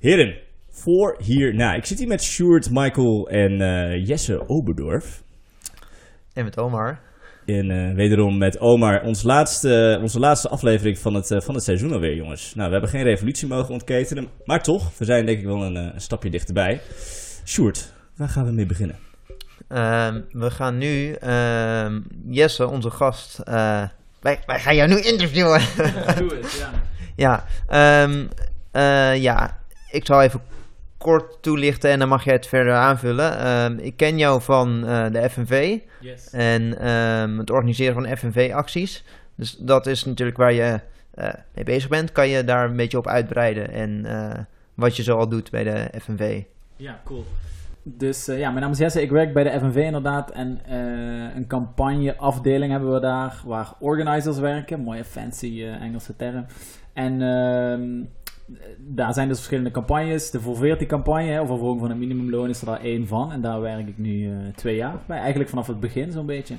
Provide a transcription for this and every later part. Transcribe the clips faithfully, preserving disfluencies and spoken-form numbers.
Heren, voor hierna. Ik zit hier met Sjoerd, Michael en uh, Jesse Oberdorf. En met Omar. En uh, wederom met Omar. Ons laatste, onze laatste aflevering van het, uh, van het seizoen alweer, jongens. Nou, we hebben geen revolutie mogen ontketenen. Maar toch, we zijn denk ik wel een, een stapje dichterbij. Sjoerd, waar gaan we mee beginnen? Uh, we gaan nu uh, Jesse, onze gast... Uh, wij, wij gaan jou nu interviewen. Ja, doe het, ja. Ja, um, uh, ja, ik zal even kort toelichten en dan mag jij het verder aanvullen. Um, ik ken jou van uh, de F N V, yes. En um, het organiseren van F N V-acties. Dus dat is natuurlijk waar je uh, mee bezig bent. Kan je daar een beetje op uitbreiden en uh, wat je zo al doet bij de F N V? Ja, cool. Dus uh, ja, mijn naam is Jesse, ik werk bij de F N V inderdaad en uh, een campagneafdeling hebben we daar waar organizers werken, mooie fancy uh, Engelse term. En uh, daar zijn dus verschillende campagnes, de Voor veertien campagne, hè, of verhoging van het minimumloon is er daar één van en daar werk ik nu uh, twee jaar bij, eigenlijk vanaf het begin zo'n beetje.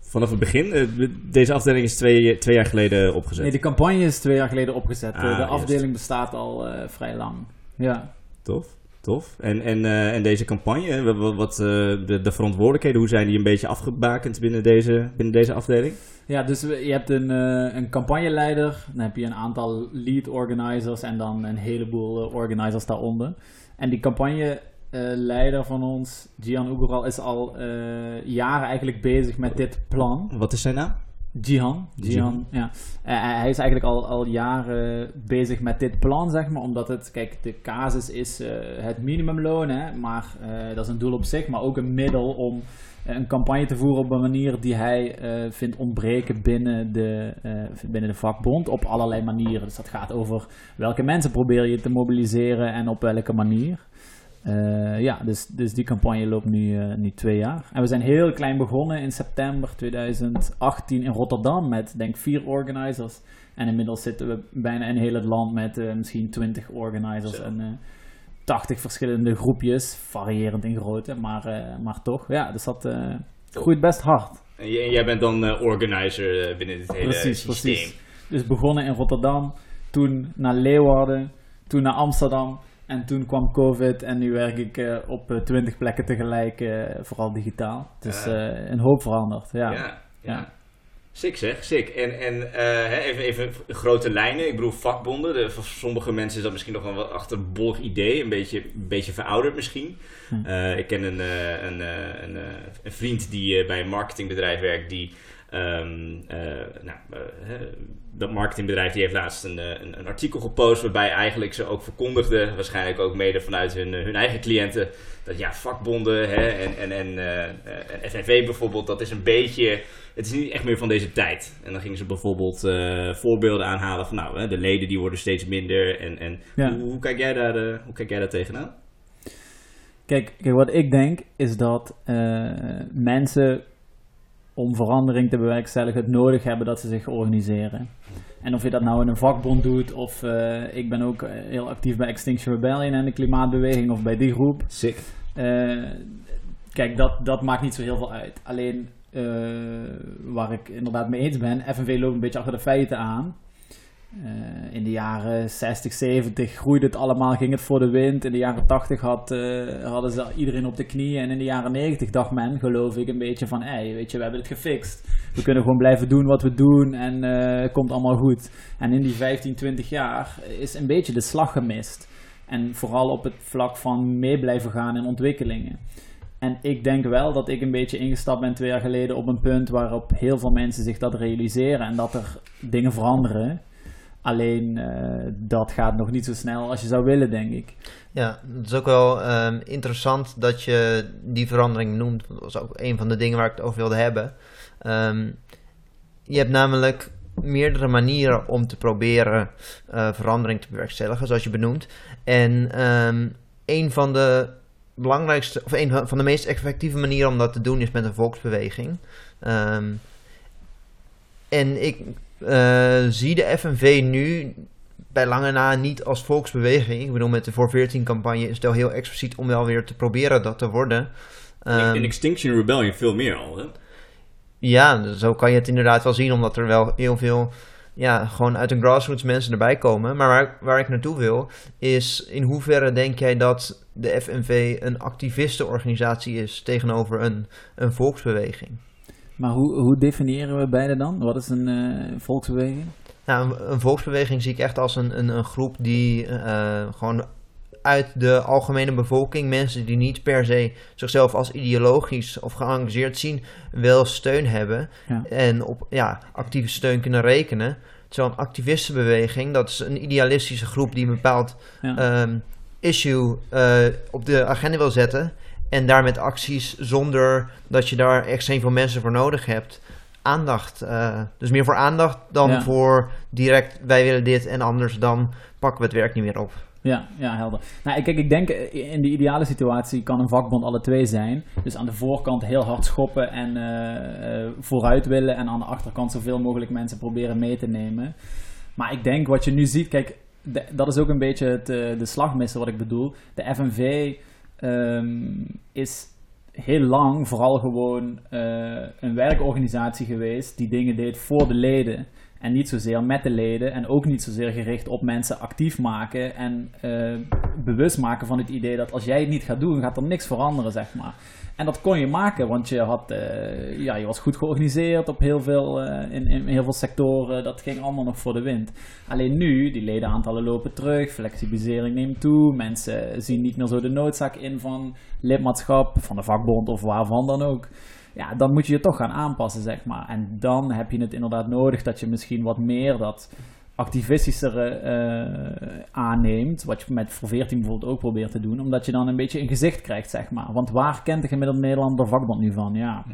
Vanaf het begin? Deze afdeling is twee, twee jaar geleden opgezet? Nee, de campagne is twee jaar geleden opgezet, ah, de afdeling juist. Bestaat al uh, vrij lang. Ja. Tof. Tof. En, en, uh, en deze campagne, wat, wat uh, de, de verantwoordelijkheden, hoe zijn die een beetje afgebakend binnen deze, binnen deze afdeling? Ja, dus je hebt een, uh, een campagneleider, dan heb je een aantal lead organizers en dan een heleboel uh, organizers daaronder. En die campagneleider uh, van ons, Gian Oekeral, is al uh, jaren eigenlijk bezig met dit plan. Wat is zijn naam? Gian, Gian, ja. Uh, hij is eigenlijk al, al jaren bezig met dit plan, zeg maar, omdat het, kijk, de casus is uh, het minimumloon, hè, maar uh, dat is een doel op zich, maar ook een middel om uh, een campagne te voeren op een manier die hij uh, vindt ontbreken binnen de, uh, binnen de vakbond op allerlei manieren. Dus dat gaat over welke mensen probeer je te mobiliseren en op welke manier. Uh, ja, dus, dus die campagne loopt nu, uh, nu twee jaar. En we zijn heel klein begonnen in september tweeduizend achttien in Rotterdam met, denk ik, vier organizers. En inmiddels zitten we bijna in heel het land met uh, misschien twintig organizers zo. En uh, tachtig verschillende groepjes, variërend in grootte, maar, uh, maar toch. Ja, dus dat uh, groeit best hard. En jij bent dan uh, organizer binnen dit hele precies, systeem. Precies. Dus begonnen in Rotterdam, toen naar Leeuwarden, toen naar Amsterdam. En toen kwam COVID en nu werk ik uh, op twintig plekken tegelijk, uh, vooral digitaal. Dus uh, een hoop veranderd, ja. Ja, ja. Ja. Sick zeg, sick. En, en uh, even, even grote lijnen, ik bedoel vakbonden. De, voor sommige mensen is dat misschien nog wel wat achterbollig idee, een beetje, een beetje verouderd misschien. Hm. Uh, ik ken een, uh, een, uh, een, uh, een vriend die uh, bij een marketingbedrijf werkt die... Um, uh, nou, uh, dat marketingbedrijf die heeft laatst een, een, een artikel gepost waarbij eigenlijk ze ook verkondigden, waarschijnlijk ook mede vanuit hun, hun eigen cliënten, dat ja, vakbonden hè, en, en, en, uh, en F N V bijvoorbeeld, dat is een beetje, het is niet echt meer van deze tijd. En dan gingen ze bijvoorbeeld uh, voorbeelden aanhalen van nou, hè, de leden die worden steeds minder en, en ja. hoe, hoe, kijk jij daar, uh, hoe kijk jij daar tegenaan? Kijk, kijk wat ik denk is dat uh, mensen om verandering te bewerkstelligen, het nodig hebben dat ze zich organiseren. En of je dat nou in een vakbond doet, of uh, ik ben ook heel actief bij Extinction Rebellion en de klimaatbeweging, of bij die groep. Sick. Uh, kijk, dat, dat maakt niet zo heel veel uit. Alleen, uh, waar ik inderdaad mee eens ben, F N V loopt een beetje achter de feiten aan. Uh, in de jaren zestig, zeventig groeide het allemaal, ging het voor de wind. In de jaren tachtig had, uh, hadden ze iedereen op de knieën. En in de jaren negentig dacht men, geloof ik, een beetje van... Hey, weet je, we hebben het gefixt. We kunnen gewoon blijven doen wat we doen en uh, het komt allemaal goed. En in die vijftien, twintig jaar is een beetje de slag gemist. En vooral op het vlak van mee blijven gaan in ontwikkelingen. En ik denk wel dat ik een beetje ingestapt ben twee jaar geleden... op een punt waarop heel veel mensen zich dat realiseren... en dat er dingen veranderen... Alleen, uh, dat gaat nog niet zo snel als je zou willen, denk ik. Ja, het is ook wel um, interessant dat je die verandering noemt. Dat was ook een van de dingen waar ik het over wilde hebben. Um, je hebt namelijk meerdere manieren om te proberen uh, verandering te bewerkstelligen, zoals je benoemt. En um, een van de belangrijkste, of een van de meest effectieve manieren om dat te doen is met een volksbeweging. Um, en ik... Uh, zie de F N V nu bij lange na niet als volksbeweging. Ik bedoel, met de Voor veertien campagne is het wel heel expliciet om wel weer te proberen dat te worden. Um, in Extinction Rebellion veel meer al, hè? Ja, zo kan je het inderdaad wel zien, omdat er wel heel veel ja, gewoon uit een grassroots mensen erbij komen. Maar waar, waar ik naartoe wil, is in hoeverre denk jij dat de F N V een activistenorganisatie is tegenover een, een volksbeweging? Maar hoe, hoe definiëren we beide dan? Wat is een uh, volksbeweging? Nou, een, een volksbeweging zie ik echt als een, een, een groep die uh, gewoon uit de algemene bevolking, mensen die niet per se zichzelf als ideologisch of geëngageerd zien, wel steun hebben ja. en op ja, actieve steun kunnen rekenen. Zo'n activistenbeweging, dat is een idealistische groep die een bepaald ja. um, issue uh, op de agenda wil zetten en daar met acties zonder dat je daar extreem veel mensen voor nodig hebt. Aandacht. Uh, dus meer voor aandacht dan ja. voor direct wij willen dit en anders dan pakken we het werk niet meer op. Ja, ja, helder. Nou, kijk, ik denk in de ideale situatie kan een vakbond alle twee zijn. Dus aan de voorkant heel hard schoppen en uh, uh, vooruit willen. En aan de achterkant zoveel mogelijk mensen proberen mee te nemen. Maar ik denk wat je nu ziet, kijk, de, dat is ook een beetje het, uh, de slagmisser wat ik bedoel. De F N V um, is heel lang vooral gewoon uh, een werkorganisatie geweest die dingen deed voor de leden. En niet zozeer met de leden en ook niet zozeer gericht op mensen actief maken en uh, bewust maken van het idee dat als jij het niet gaat doen, gaat er niks veranderen, zeg maar. En dat kon je maken, want je, had, uh, ja, je was goed georganiseerd op heel veel, uh, in, in heel veel sectoren. Dat ging allemaal nog voor de wind. Alleen nu, die ledenaantallen lopen terug, flexibilisering neemt toe. Mensen zien niet meer zo de noodzaak in van lidmaatschap, van de vakbond of waarvan dan ook. Ja, dan moet je je toch gaan aanpassen, zeg maar. En dan heb je het inderdaad nodig dat je misschien wat meer dat activistischere uh, aanneemt. Wat je met Voor veertien bijvoorbeeld ook probeert te doen. Omdat je dan een beetje een gezicht krijgt, zeg maar. Want waar kent de gemiddelde Nederlander vakbond nu van? Ja.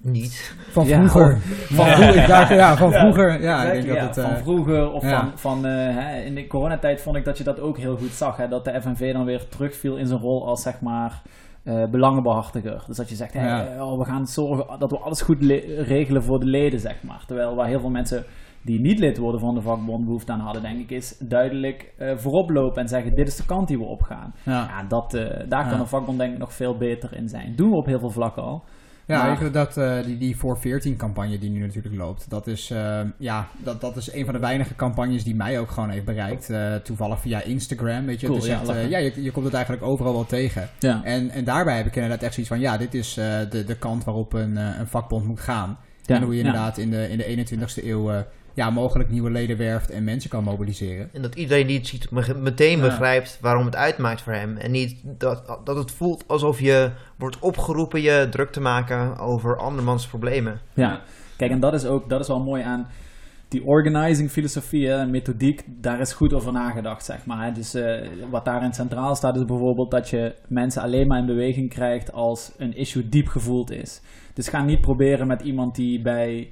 Niet. Van vroeger. Ja, van vroeger. Ja, ja, van vroeger. Ja, ik denk ja, dat het, uh, van vroeger of ja. van... van uh, hè, in de coronatijd vond ik dat je dat ook heel goed zag. Hè, dat de F N V dan weer terugviel in zijn rol als, zeg maar... Uh, belangenbehartiger. Dus dat je zegt, hey, ja. oh, we gaan zorgen dat we alles goed le- regelen voor de leden, zeg maar. Terwijl waar heel veel mensen die niet lid worden van de vakbond behoefte aan hadden, denk ik, is duidelijk uh, voorop lopen en zeggen, dit is de kant die we opgaan. Ja. Ja, dat, uh, daar ja. kan een vakbond denk ik nog veel beter in zijn. Doen we op heel veel vlakken al. Ja, maar... dat, uh, die, die Voor veertien campagne die nu natuurlijk loopt, dat is, uh, ja, dat, dat is een van de weinige campagnes die mij ook gewoon heeft bereikt. Uh, toevallig via Instagram, weet je. Cool, het is ja, echt, uh, ja, je, je komt het eigenlijk overal wel tegen. Ja. En, en daarbij heb ik inderdaad echt zoiets van, ja, dit is uh, de, de kant waarop een, uh, een vakbond moet gaan. Ja. En hoe je inderdaad ja. in de, in de eenentwintigste eeuw... Uh, ja, mogelijk nieuwe leden werft en mensen kan mobiliseren. En dat iedereen die het ziet meteen begrijpt waarom het uitmaakt voor hem. En niet dat, dat het voelt alsof je wordt opgeroepen je druk te maken over andermans problemen. Ja, kijk, en dat is ook, dat is wel mooi aan die organizing filosofie en methodiek. Daar is goed over nagedacht, zeg maar. Dus uh, wat daarin centraal staat is bijvoorbeeld dat je mensen alleen maar in beweging krijgt als een issue diep gevoeld is. Dus ga niet proberen met iemand die bij...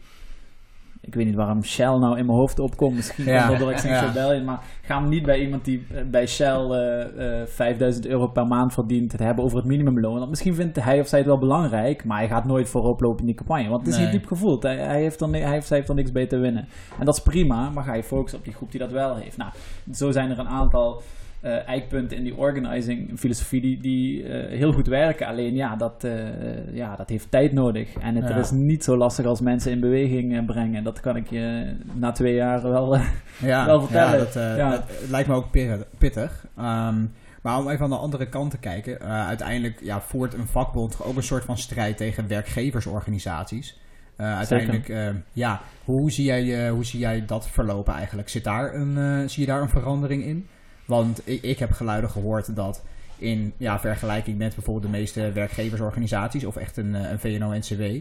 Ik weet niet waarom Shell nou in mijn hoofd opkomt. Misschien ja, komt dat door Extinction Rebellion. Ja. Maar ga hem niet bij iemand die bij Shell uh, uh, vijfduizend euro per maand verdient het hebben over het minimumloon. Want misschien vindt hij of zij het wel belangrijk, maar hij gaat nooit voorop lopen in die campagne. Want het is nee. niet diep gevoeld. Hij, hij, heeft dan, hij of zij heeft dan niks bij te winnen. En dat is prima, maar ga je focussen op die groep die dat wel heeft. Nou, zo zijn er een aantal... Uh, eikpunten in die organizing filosofie die, die uh, heel goed werken. Alleen ja dat, uh, ja, dat heeft tijd nodig. En het ja. is niet zo lastig als mensen in beweging uh, brengen. Dat kan ik je na twee jaar wel, uh, ja, wel vertellen. Ja, dat, uh, ja. dat lijkt me ook pittig. Um, maar om even aan de andere kant te kijken. Uh, uiteindelijk ja, voert een vakbond ook een soort van strijd tegen werkgeversorganisaties. Uh, uiteindelijk, uh, ja, hoe zie, jij, uh, hoe zie jij dat verlopen eigenlijk? Zit daar een, uh, zie je daar een verandering in? Want ik, ik heb geluiden gehoord dat in ja, vergelijking met bijvoorbeeld de meeste werkgeversorganisaties of echt een, een V N O N C W,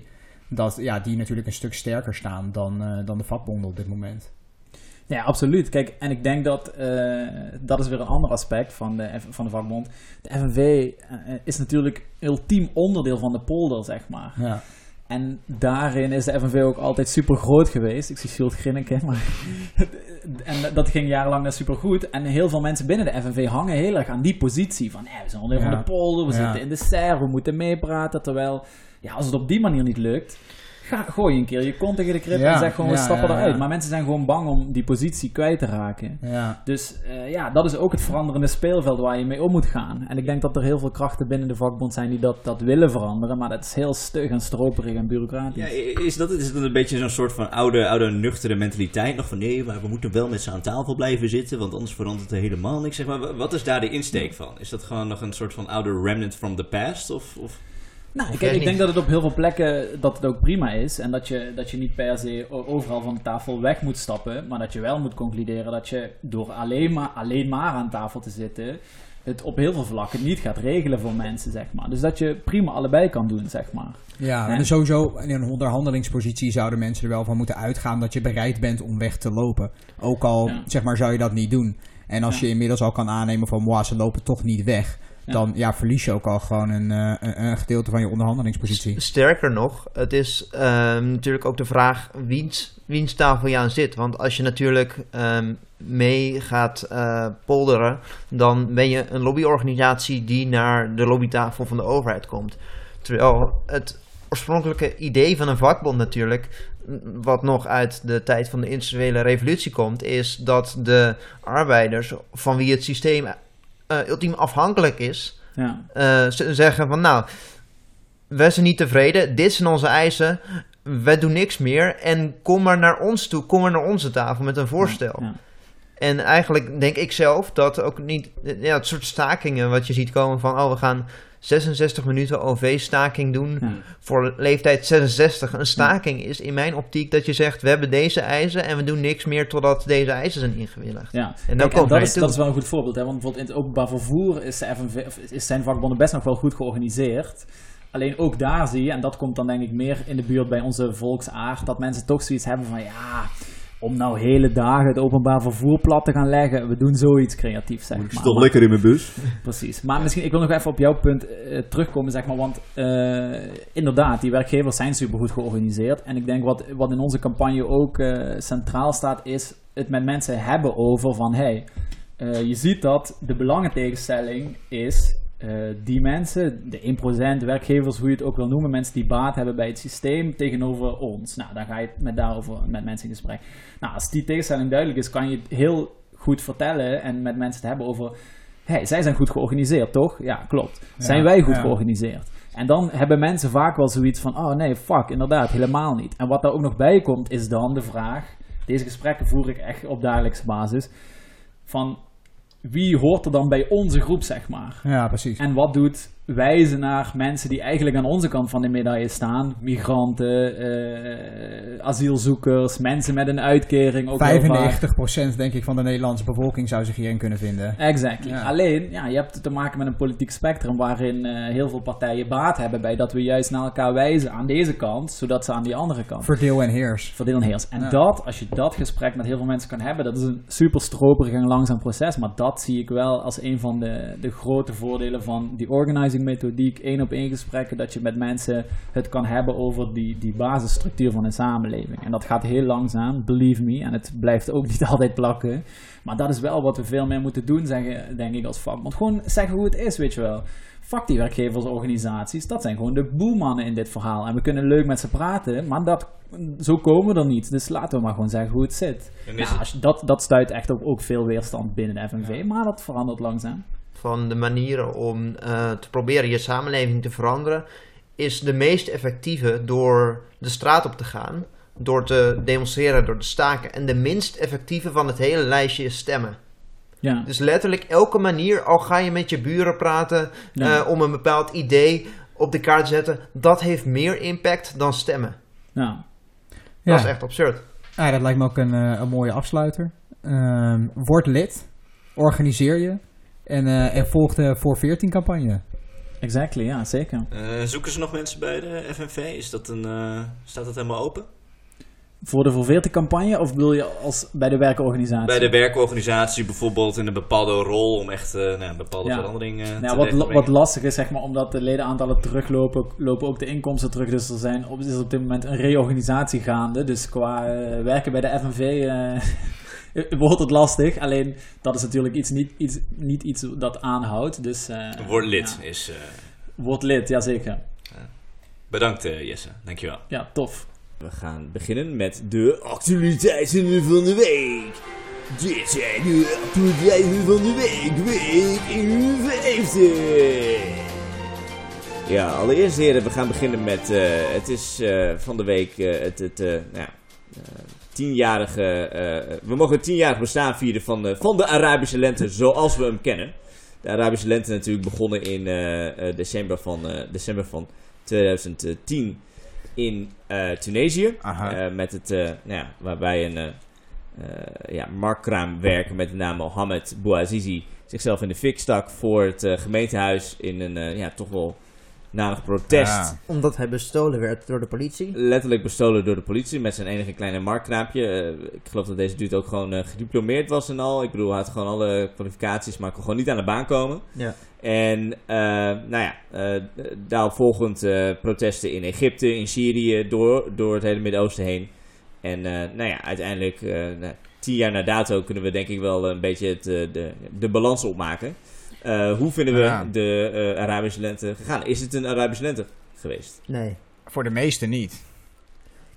dat ja, die natuurlijk een stuk sterker staan dan, uh, dan de vakbonden op dit moment. Ja, absoluut. Kijk, en ik denk dat, uh, dat is weer een ander aspect van de, van de vakbond. De F N V uh, is natuurlijk ultiem onderdeel van de polder, zeg maar. Ja. En daarin is de F N V ook altijd super groot geweest. Ik zie Sjoerd grinniken, maar... en dat ging jarenlang net super goed. En heel veel mensen binnen de F N V hangen heel erg aan die positie. Van, hey, we zijn onderdeel ja. van de polder, we ja. zitten in de serre, we moeten meepraten. Terwijl, ja, als het op die manier niet lukt... Ga, gooi een keer je kont tegen de krip ja, en zeg gewoon, ja, we stappen ja, eruit. Ja. Maar mensen zijn gewoon bang om die positie kwijt te raken. Ja. Dus uh, ja, dat is ook het veranderende speelveld waar je mee om moet gaan. En ik denk dat er heel veel krachten binnen de vakbond zijn die dat, dat willen veranderen. Maar dat is heel stug en stroperig en bureaucratisch. Ja, is, dat, is dat een beetje zo'n soort van oude, oude nuchtere mentaliteit? Nog van nee, maar we moeten wel met z'n aan tafel blijven zitten, want anders verandert er helemaal niks. Zeg maar, wat is daar de insteek van? Is dat gewoon nog een soort van oude remnant from the past? Of... of? Nou, ik, ik denk dat het op heel veel plekken dat het ook prima is. En dat je, dat je niet per se overal van de tafel weg moet stappen. Maar dat je wel moet concluderen dat je door alleen maar, alleen maar aan tafel te zitten... het op heel veel vlakken niet gaat regelen voor mensen, zeg maar. Dus dat je prima allebei kan doen, zeg maar. Ja, en dus sowieso in een onderhandelingspositie zouden mensen er wel van moeten uitgaan... dat je bereid bent om weg te lopen. Ook al, ja. zeg maar, zou je dat niet doen. En als ja. je inmiddels al kan aannemen van... wow, ze lopen toch niet weg... Ja. Dan ja, verlies je ook al gewoon een, een, een gedeelte van je onderhandelingspositie. Sterker nog, het is um, natuurlijk ook de vraag wiens, wiens tafel je aan zit. Want als je natuurlijk um, mee gaat uh, polderen, dan ben je een lobbyorganisatie die naar de lobbytafel van de overheid komt. Terwijl het oorspronkelijke idee van een vakbond natuurlijk... wat nog uit de tijd van de industriële revolutie komt... is dat de arbeiders van wie het systeem... Uh, ultiem afhankelijk is, ja. uh, z- zeggen van nou, wij zijn niet tevreden, dit zijn onze eisen, wij doen niks meer en kom maar naar ons toe, kom maar naar onze tafel met een voorstel. Ja, ja. En eigenlijk denk ik zelf dat ook niet, ja, het soort stakingen wat je ziet komen van oh, we gaan zesenzestig minuten O V-staking doen ja. voor leeftijd zesenzestig. Een staking ja. is in mijn optiek dat je zegt... we hebben deze eisen en we doen niks meer... totdat deze eisen zijn ingewilligd. Ja. En dan komt dat, is, dat is wel een goed voorbeeld. Hè? Want bijvoorbeeld in het openbaar vervoer... is de F N V, is zijn vakbonden best nog wel goed georganiseerd... Alleen ook daar zie je, en dat komt dan denk ik meer in de buurt bij onze volksaard... dat mensen toch zoiets hebben van ja... om nou hele dagen het openbaar vervoer plat te gaan leggen... we doen zoiets creatiefs, zeg maar. Ik stond lekker in mijn bus. Precies. Maar misschien, ik wil nog even op jouw punt uh, terugkomen, zeg maar. Want uh, inderdaad, die werkgevers zijn supergoed georganiseerd. En ik denk wat, wat in onze campagne ook uh, centraal staat... is het met mensen hebben over van... hey, uh, je ziet dat de belangentegenstelling is... Uh, die mensen, de één procent werkgevers, hoe je het ook wil noemen, mensen die baat hebben bij het systeem tegenover ons. Nou, dan ga je met daarover met mensen in gesprek. Nou, als die tegenstelling duidelijk is, kan je het heel goed vertellen en met mensen het hebben over... hey, zij zijn goed georganiseerd, toch? Ja, klopt. Ja, zijn wij goed ja. georganiseerd? En dan hebben mensen vaak wel zoiets van, oh nee, fuck, inderdaad, helemaal niet. En wat daar ook nog bij komt, is dan de vraag... Deze gesprekken voer ik echt op dagelijkse basis. Van... wie hoort er dan bij onze groep, zeg maar? Ja, precies. En wat doet wijzen naar mensen die eigenlijk aan onze kant van de medaille staan? Migranten, uh, asielzoekers, mensen met een uitkering. Ook vijfennegentig procent denk ik van de Nederlandse bevolking zou zich hierin kunnen vinden. Exactly. Ja. Alleen, ja, je hebt te maken met een politiek spectrum... waarin uh, heel veel partijen baat hebben bij... dat we juist naar elkaar wijzen aan deze kant... zodat ze aan die andere kant... Verdeel en heers. Verdeel en heers. En ja. dat, als je dat gesprek met heel veel mensen kan hebben... dat is een super stroperig en langzaam proces... maar dat zie ik wel als een van de, de grote voordelen van die organizing... methodiek, één op één gesprekken, dat je met mensen het kan hebben over die, die basisstructuur van een samenleving. En dat gaat heel langzaam, believe me, en het blijft ook niet altijd plakken. Maar dat is wel wat we veel meer moeten doen, zeggen, denk ik, als vakbond. Gewoon zeggen hoe het is, weet je wel. Fuck die werkgeversorganisaties, dat zijn gewoon de boelmannen in dit verhaal. En we kunnen leuk met ze praten, maar dat, zo komen we er niet. Dus laten we maar gewoon zeggen hoe het zit. Ja, als je, dat, dat stuit echt op ook veel weerstand binnen de F N V, ja. maar dat verandert langzaam. Van de manieren om uh, te proberen je samenleving te veranderen... is de meest effectieve door de straat op te gaan... door te demonstreren, door te staken. En de minst effectieve van het hele lijstje is stemmen. Ja. Dus letterlijk elke manier, al ga je met je buren praten... Ja. Uh, om een bepaald idee op de kaart te zetten... dat heeft meer impact dan stemmen. Ja. Dat ja. is echt absurd. Ja, dat lijkt me ook een, een mooie afsluiter. Uh, word lid, organiseer je... En, uh, en volgt de Voor veertien campagne. Exactly, ja, zeker. Uh, zoeken ze nog mensen bij de F N V? Is dat een, uh, staat dat helemaal open? Voor de Voor veertien campagne of bedoel je als bij de werkorganisatie? Bij de werkorganisatie bijvoorbeeld in een bepaalde rol om echt uh, nou, een bepaalde ja. verandering uh, nou, te wat, la- wat lastig is, zeg maar, omdat de ledenaantallen teruglopen, lopen ook de inkomsten terug. Dus er zijn op, is op dit moment een reorganisatie gaande. Dus qua uh, werken bij de F N V... Uh, wordt het lastig, alleen dat is natuurlijk iets, niet, iets, niet iets dat aanhoudt. Dus, uh, word lid ja. is... Uh... Word lid, jazeker. Uh, bedankt uh, Jesse, dankjewel. Ja, tof. We gaan beginnen met de actualiteiten van de week. Dit zijn de actualiteiten van de week, week vijftien. Ja, allereerst heren, we gaan beginnen met, uh, het is uh, van de week uh, het, het uh, nou ja, uh, tienjarige, uh, we mogen het tienjarig bestaan vieren van, uh, van de Arabische lente zoals we hem kennen. De Arabische lente natuurlijk begonnen in uh, december, van, uh, december van tweeduizend tien in uh, Tunesië. Uh, met het, uh, nou ja, waarbij een uh, uh, ja, marktkraamwerker met de naam Mohammed Bouazizi zichzelf in de fik stak voor het uh, gemeentehuis in een uh, ja, toch wel nadig protest. Ja. Omdat hij bestolen werd door de politie? Letterlijk bestolen door de politie met zijn enige kleine marktkraampje. Uh, ik geloof dat deze dude ook gewoon uh, gediplomeerd was en al. Ik bedoel, hij had gewoon alle kwalificaties, maar kon gewoon niet aan de baan komen. Ja. En uh, nou ja, uh, daaropvolgend uh, protesten in Egypte, in Syrië, door, door het hele Midden-Oosten heen. En uh, nou ja, uiteindelijk, uh, tien jaar na dato, kunnen we denk ik wel een beetje het, uh, de, de balans opmaken. Uh, hoe vinden we ja. de uh, Arabische lente gegaan? Is het een Arabische lente geweest? Nee. Voor de meesten niet.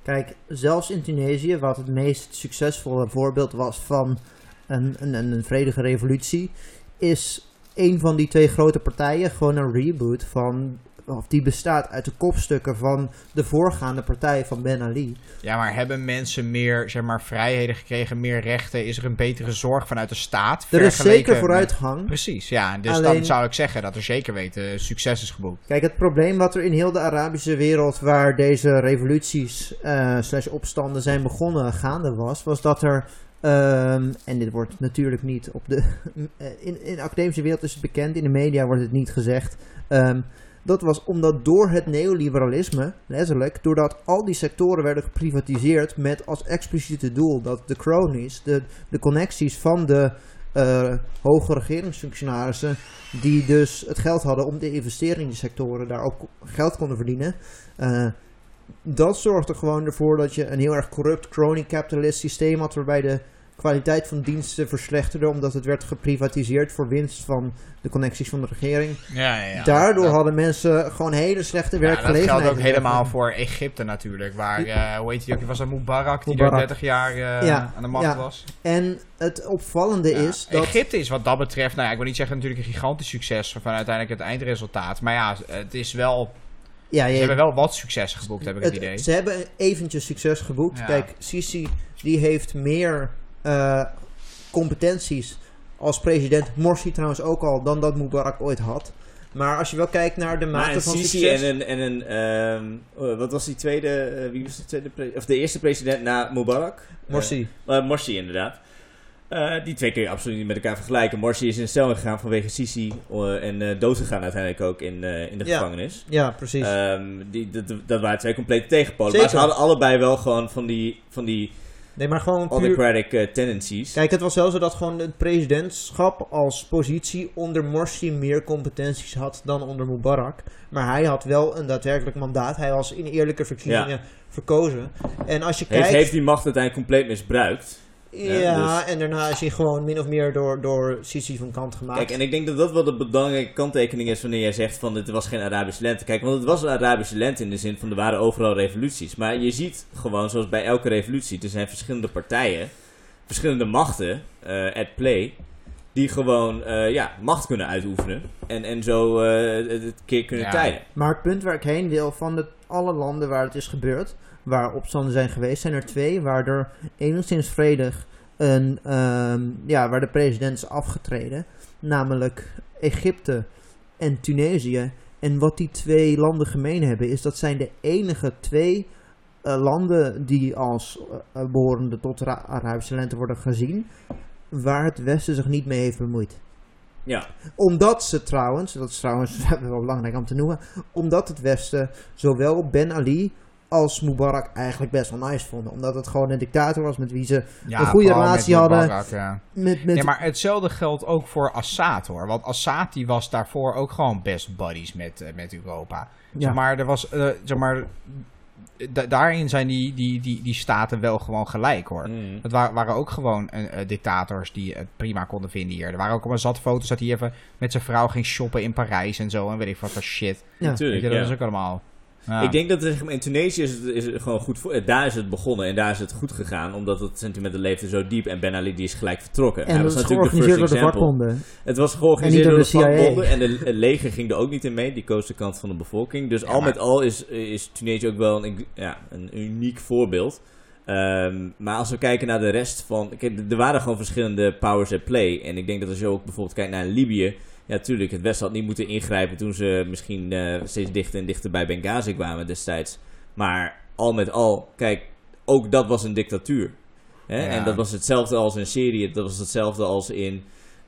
Kijk, zelfs in Tunesië, wat het meest succesvolle voorbeeld was van een, een, een vredige revolutie, is een van die twee grote partijen gewoon een reboot van, of die bestaat uit de kopstukken van de voorgaande partij van Ben Ali. Ja, maar hebben mensen meer, zeg maar, vrijheden gekregen, meer rechten? Is er een betere zorg vanuit de staat? Er is zeker vooruitgang. Met, precies, ja. Dus alleen, dan zou ik zeggen dat er zeker weten succes is geboekt. Kijk, het probleem wat er in heel de Arabische wereld, waar deze revoluties uh, slash opstanden zijn begonnen, gaande was, was dat er Um, en dit wordt natuurlijk niet op de in, in de academische wereld is het bekend, in de media wordt het niet gezegd. Um, dat was omdat door het neoliberalisme, letterlijk, doordat al die sectoren werden geprivatiseerd met als expliciete doel dat de cronies, de, de connecties van de uh, hoge regeringsfunctionarissen, die dus het geld hadden om te investeren in die sectoren, daar ook geld konden verdienen. Uh, dat zorgt er gewoon ervoor dat je een heel erg corrupt crony-capitalist systeem had, waarbij de kwaliteit van diensten verslechterde omdat het werd geprivatiseerd voor winst van de connecties van de regering. Ja, ja, ja. Daardoor dat, hadden mensen gewoon hele slechte ja, werkgelegenheden. Dat geldt ook helemaal voor Egypte natuurlijk, waar, uh, hoe heet die ook, was dat Mubarak, die Mubarak. er dertig jaar uh, ja, aan de macht ja. was. En het opvallende ja, is dat Egypte is wat dat betreft, nou ja, ik wil niet zeggen natuurlijk een gigantisch succes van uiteindelijk het eindresultaat, maar ja, het is wel... Ja, ja. Ze hebben wel wat succes geboekt, heb ik het, het idee. Ze hebben eventjes succes geboekt. Ja. Kijk, Sisi die heeft meer uh, competenties als president. Morsi trouwens ook al, dan dat Mubarak ooit had. Maar als je wel kijkt naar de mate maar van Sisi succes... en een, en een uh, wat was die tweede... Uh, wie was de tweede pre- of de eerste president na Mubarak? Morsi. Uh, uh, Morsi, inderdaad. Uh, die twee kun je absoluut niet met elkaar vergelijken. Morsi is in de cel gegaan vanwege Sisi uh, en uh, dood gegaan uiteindelijk ook in, uh, in de ja. gevangenis. Ja, precies. Um, die, dat, dat waren twee complete tegenpolen. Zeker. Maar ze hadden allebei wel gewoon van die, van die nee, maar gewoon autocratic puur... uh, tendencies. Kijk, het was wel zo dat gewoon het presidentschap als positie onder Morsi meer competenties had dan onder Mubarak. Maar hij had wel een daadwerkelijk mandaat. Hij was in eerlijke verkiezingen ja. verkozen. En als je kijkt... Heeft, heeft die macht uiteindelijk compleet misbruikt? Ja, ja dus. En daarna is hij gewoon min of meer door, door Sisi van kant gemaakt. Kijk, en ik denk dat dat wel de belangrijke kanttekening is wanneer jij zegt van het was geen Arabische lente. Kijk, want het was een Arabische lente in de zin van er waren overal revoluties. Maar je ziet gewoon, zoals bij elke revolutie, er zijn verschillende partijen, verschillende machten uh, at play, die gewoon uh, ja, macht kunnen uitoefenen en, en zo uh, het keer kunnen ja. tijden. Maar het punt waar ik heen wil, van de, alle landen waar het is gebeurd, waar opstanden zijn geweest, zijn er twee waar er enigszins vredig een, um, ja, waar de president is afgetreden. Namelijk Egypte en Tunesië. En wat die twee landen gemeen hebben, is dat zijn de enige twee uh, landen die als uh, behorende tot de Arabische lente worden gezien, waar het Westen zich niet mee heeft bemoeid. Ja. Omdat ze trouwens, dat is trouwens wel belangrijk om te noemen, omdat het Westen zowel Ben Ali als Mubarak eigenlijk best wel nice vonden. Omdat het gewoon een dictator was met wie ze ja, een goede relatie met Mubarak, hadden. Ja. Met, met... Nee, maar hetzelfde geldt ook voor Assad, hoor. Want Assad die was daarvoor ook gewoon best buddies met, uh, met Europa. Ja. Zeg maar, er was, uh, zeg maar, da- daarin zijn die, die, die, die staten wel gewoon gelijk, hoor. Mm. Het wa- waren ook gewoon uh, dictators die het prima konden vinden hier. Er waren ook allemaal zat foto's dat hij even met zijn vrouw ging shoppen in Parijs en zo. En weet ik wat voor shit. Ja. Natuurlijk, ja. Dat is ook allemaal... Ja. Ik denk dat het, in Tunesië is het, is het gewoon goed voor, daar is het begonnen en daar is het goed gegaan, omdat het sentimenten leefde zo diep en Ben Ali die is gelijk vertrokken. En hij was het natuurlijk georganiseerd door de vakbonden. Het was georganiseerd door de, de vakbonden en de, het leger ging er ook niet in mee, die koos de kant van de bevolking. Dus ja, al maar... met al is, is Tunesië ook wel een, ja, een uniek voorbeeld. Um, maar als we kijken naar de rest van... Kijk, er waren gewoon verschillende powers at play. En ik denk dat als je ook bijvoorbeeld kijkt naar Libië... Ja, natuurlijk, het Westen had niet moeten ingrijpen... toen ze misschien uh, steeds dichter en dichter bij Benghazi kwamen destijds. Maar al met al, kijk, ook dat was een dictatuur. Hè? Ja. En dat was hetzelfde als in Syrië. Dat was hetzelfde als in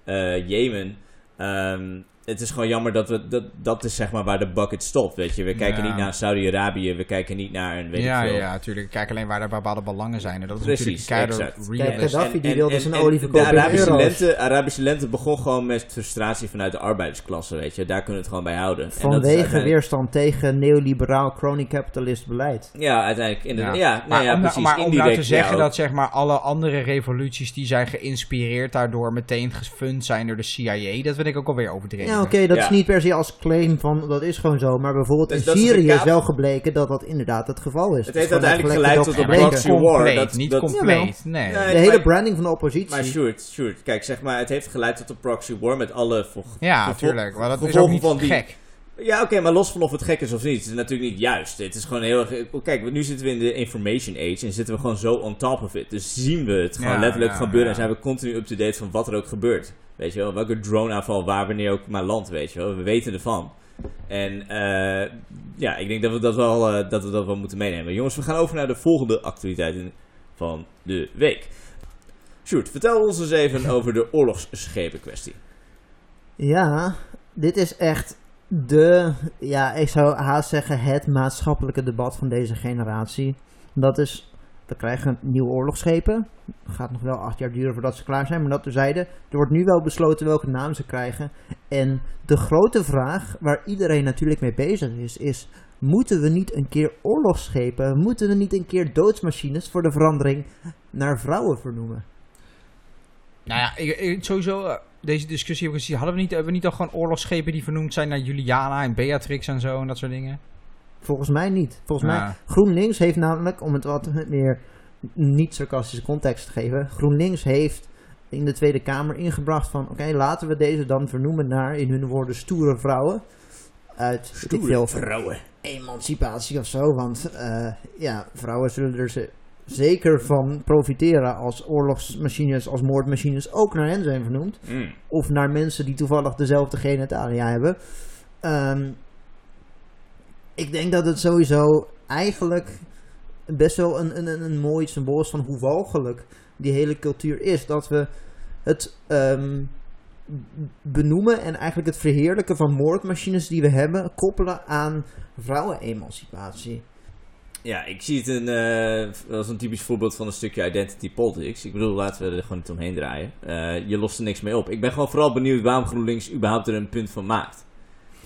uh, Jemen. Um, het is gewoon jammer dat we... Dat, dat is zeg maar waar de bucket stopt, weet je. We kijken ja. niet naar Saudi-Arabië. We kijken niet naar een... Weet ja, ik veel. Ja, natuurlijk. We kijken alleen waar er bepaalde belangen zijn. En dat is precies, natuurlijk kijk, Gaddafi die wilde zijn olie verkopen in euro's. De Arabische lente begon gewoon met frustratie vanuit de arbeidersklasse, weet je. Daar kunnen we het gewoon bij houden. Vanwege en weerstand tegen neoliberaal crony-capitalist beleid. Ja, uiteindelijk. In de, ja. Ja, nou maar ja, om, precies, maar om nou te zeggen ja, dat zeg maar alle andere revoluties die zijn geïnspireerd daardoor meteen gefund zijn door de C I A, dat vind ik ook alweer overdreven. Ja. Oké, okay, dat ja. is niet per se als claim van dat is gewoon zo. Maar bijvoorbeeld dus in Syrië is, is wel gebleken dat dat inderdaad het geval is. Het heeft dus uiteindelijk geleid tot een proxy war. Dat, niet dat, compleet, nee. nee. De maar, hele branding van de oppositie. Maar Sjoerd, Sjoerd, kijk zeg maar, het heeft geleid tot een proxy war met alle gevolgen. Ja, natuurlijk. Maar dat is ook niet van gek. Die, ja, oké, okay, maar los van of het gek is of niet. Het is natuurlijk niet juist. Het is gewoon heel erg... Kijk, nu zitten we in de information age en zitten we gewoon zo on top of it. Dus zien we het gewoon ja, letterlijk ja, gebeuren ja. en zijn we continu up-to-date van wat er ook gebeurt. Weet je wel, welke drone-aanval waar wanneer ook maar land, weet je wel. We weten ervan. En uh, ja, ik denk dat we dat, wel, uh, dat we dat wel moeten meenemen. Jongens, we gaan over naar de volgende actualiteiten van de week. Sjoerd, vertel ons eens even over de oorlogsschepenkwestie. Ja, dit is echt de, ja, ik zou haast zeggen het maatschappelijke debat van deze generatie. Dat is... We krijgen nieuwe oorlogsschepen. Het gaat nog wel acht jaar duren voordat ze klaar zijn. Maar dat terzijde, er wordt nu wel besloten welke naam ze krijgen. En de grote vraag waar iedereen natuurlijk mee bezig is, is... Moeten we niet een keer oorlogsschepen, moeten we niet een keer doodsmachines voor de verandering naar vrouwen vernoemen? Nou ja, ik, ik, sowieso, deze discussie heb ik gezien. Hadden we niet, hebben we niet al gewoon oorlogsschepen die vernoemd zijn naar Juliana en Beatrix en zo en dat soort dingen? Volgens mij niet. Volgens ja. mij, GroenLinks heeft namelijk, om het wat meer niet-sarcastische context te geven, GroenLinks heeft in de Tweede Kamer ingebracht van, oké, okay, laten we deze dan vernoemen naar, in hun woorden, stoere vrouwen. Uit stoere veel vrouwen. Emancipatie of zo, want uh, ja, vrouwen zullen er z- zeker van profiteren als oorlogsmachines, als moordmachines ook naar hen zijn vernoemd. Mm. Of naar mensen die toevallig dezelfde genitalia hebben. Um, Ik denk dat het sowieso eigenlijk best wel een, een, een mooi symbool is van hoe walgelijk die hele cultuur is. Dat we het um, benoemen en eigenlijk het verheerlijken van moordmachines die we hebben koppelen aan vrouwenemancipatie. Ja, ik zie het een, uh, als een typisch voorbeeld van een stukje identity politics. Ik bedoel, laten we er gewoon niet omheen draaien. Uh, je lost er niks mee op. Ik ben gewoon vooral benieuwd waarom GroenLinks überhaupt er een punt van maakt.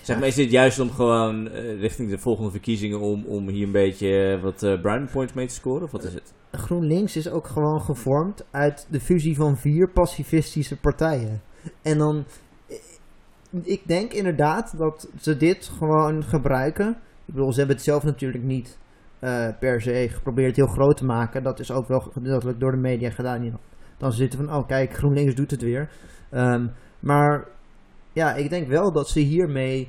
Zeg maar, is dit juist om gewoon uh, richting de volgende verkiezingen om, om hier een beetje wat uh, brownie points mee te scoren? Of wat is het? GroenLinks is ook gewoon gevormd uit de fusie van vier pacifistische partijen. En dan, ik denk inderdaad dat ze dit gewoon gebruiken. Ik bedoel, ze hebben het zelf natuurlijk niet uh, per se geprobeerd heel groot te maken. Dat is ook wel gedeeltelijk door de media gedaan. Dan zitten van, oh kijk, GroenLinks doet het weer. Um, maar... Ja, ik denk wel dat ze hiermee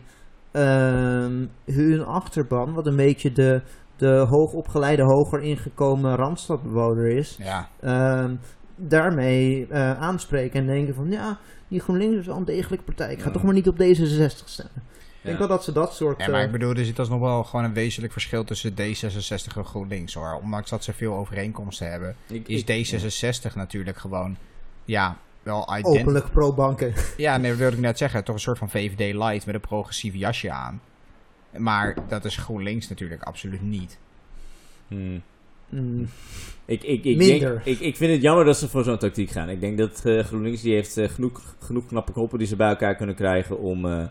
uh, hun achterban, wat een beetje de, de hoogopgeleide, hoger ingekomen Randstadbewoner is, ja. uh, daarmee uh, aanspreken en denken van, ja, die GroenLinks is wel een degelijke partij. Ik ga ja. toch maar niet op D zesenzestig stemmen. Ik denk ja. wel dat ze dat soort... Ja, maar ik bedoel, er zit alsnog wel gewoon een wezenlijk verschil tussen D zesenzestig en GroenLinks, hoor. Ondanks dat ze veel overeenkomsten hebben, ik, is D zesenzestig ik, natuurlijk gewoon, ja... Wel ident- openlijk pro-banken. Ja, nee, dat wilde ik net zeggen. Toch een soort van V V D-light met een progressief jasje aan. Maar dat is GroenLinks natuurlijk absoluut niet. Hmm. Mm. Ik, ik, ik, Minder. Denk, ik, ik vind het jammer dat ze voor zo'n tactiek gaan. Ik denk dat uh, GroenLinks die heeft uh, genoeg, genoeg knappe koppen die ze bij elkaar kunnen krijgen om... Uh,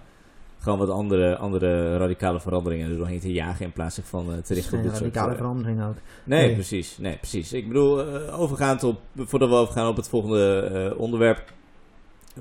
Gewoon wat andere, andere radicale veranderingen er doorheen te jagen in plaats van uh, te richten op dit soort... radicale veranderingen ook. Nee, nee. Precies, nee, precies. Ik bedoel, uh, overgaand op, voordat we overgaan op het volgende uh, onderwerp.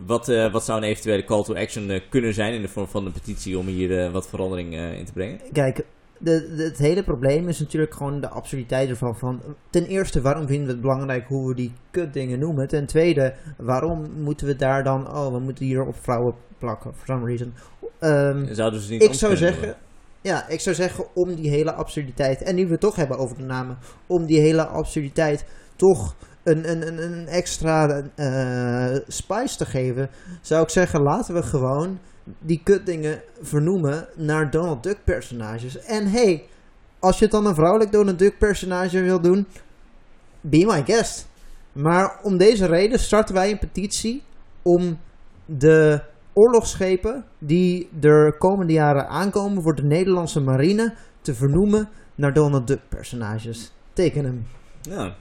Wat, uh, wat zou een eventuele call to action uh, kunnen zijn in de vorm van een petitie om hier uh, wat verandering uh, in te brengen? Kijk, de, de, het hele probleem is natuurlijk gewoon de absurditeit ervan. Van, ten eerste, waarom vinden we het belangrijk hoe we die kutdingen noemen? Ten tweede, waarom moeten we daar dan... Oh, we moeten hier op vrouwen plakken, for some reason. Um, Zouden ze niet ik zou zeggen... Worden? Ja, ik zou zeggen om die hele absurditeit... En nu we het toch hebben over de namen... Om die hele absurditeit toch... Een, een, een extra uh, spice te geven, zou ik zeggen, laten we gewoon die kutdingen vernoemen naar Donald Duck personages. En hey, als je het dan een vrouwelijk Donald Duck personage wil doen, be my guest. Maar om deze reden starten wij een petitie om de oorlogsschepen die er komende jaren aankomen voor de Nederlandse marine te vernoemen naar Donald Duck personages. Teken hem. Ja,